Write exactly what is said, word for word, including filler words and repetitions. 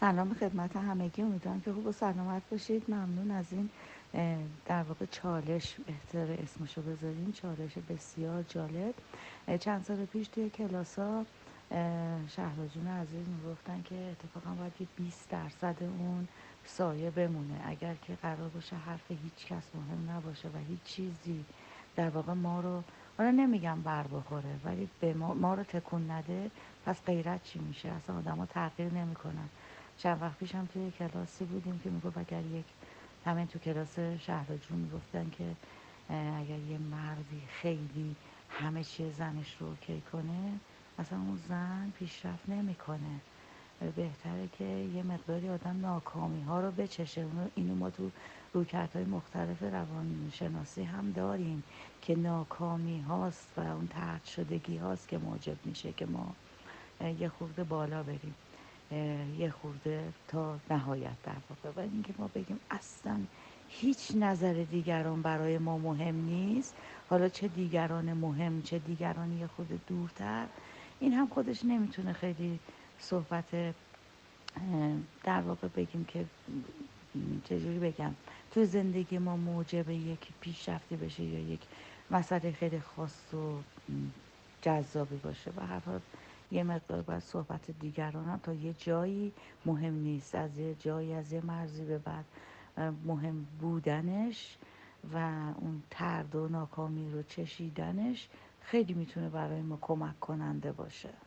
سلام خدمت همگی، امیدوارم که خوب و سلامت باشید. ممنون از این در واقع چالش، بهتر اسمشو بذاریم، چالش بسیار جالب. چند سال پیش توی کلاسا شهلا جون عزیز میگفتن که اتفاقا باید که بیست درصد اون سایه بمونه. اگر که قرار باشه حرف هیچ کس مهم نباشه و هیچ چیزی در واقع ما رو، حالا نمیگم بر بخوره، ولی به ما, ما رو تکون نده، پس غیرت چی میشه؟ اصلا آدم ها تغییر نمی کنن. چند وقت پیش هم توی کلاسی بودیم که میگفت اگر یک، همین تو کلاس شهلا جون میگفتن که اگر یه مردی خیلی همه چیز زنش رو اوکی کنه، اصلا اون زن پیشرفت نمیکنه. بهتره که یه مقداری آدم ناکامی ها رو بچشه. اینو ما تو رویکردهای مختلف روانشناسی هم داریم که ناکامی هاست و اون طرد شدگی هاست که موجب میشه که ما یه خورده بالا بریم، یه خورده تا نهایت در واقع. و اینکه ما بگیم اصلا هیچ نظر دیگران برای ما مهم نیست، حالا چه دیگران مهم چه دیگران یه خورده دورتر، این هم خودش نمیتونه خیلی صحبت در واقع بگیم که چجوری بگم تو زندگی ما موجب یک پیشرفتی بشه یا یک مسئله خیلی خاص و جذابی باشه. و هر حال یه مقدار باید صحبت دیگران هم تا یه جایی مهم نیست، از یه جایی، از یه مرزی به بعد مهم بودنش و اون طرد و ناکامی رو چشیدنش خیلی میتونه برای ما کمک کننده باشه.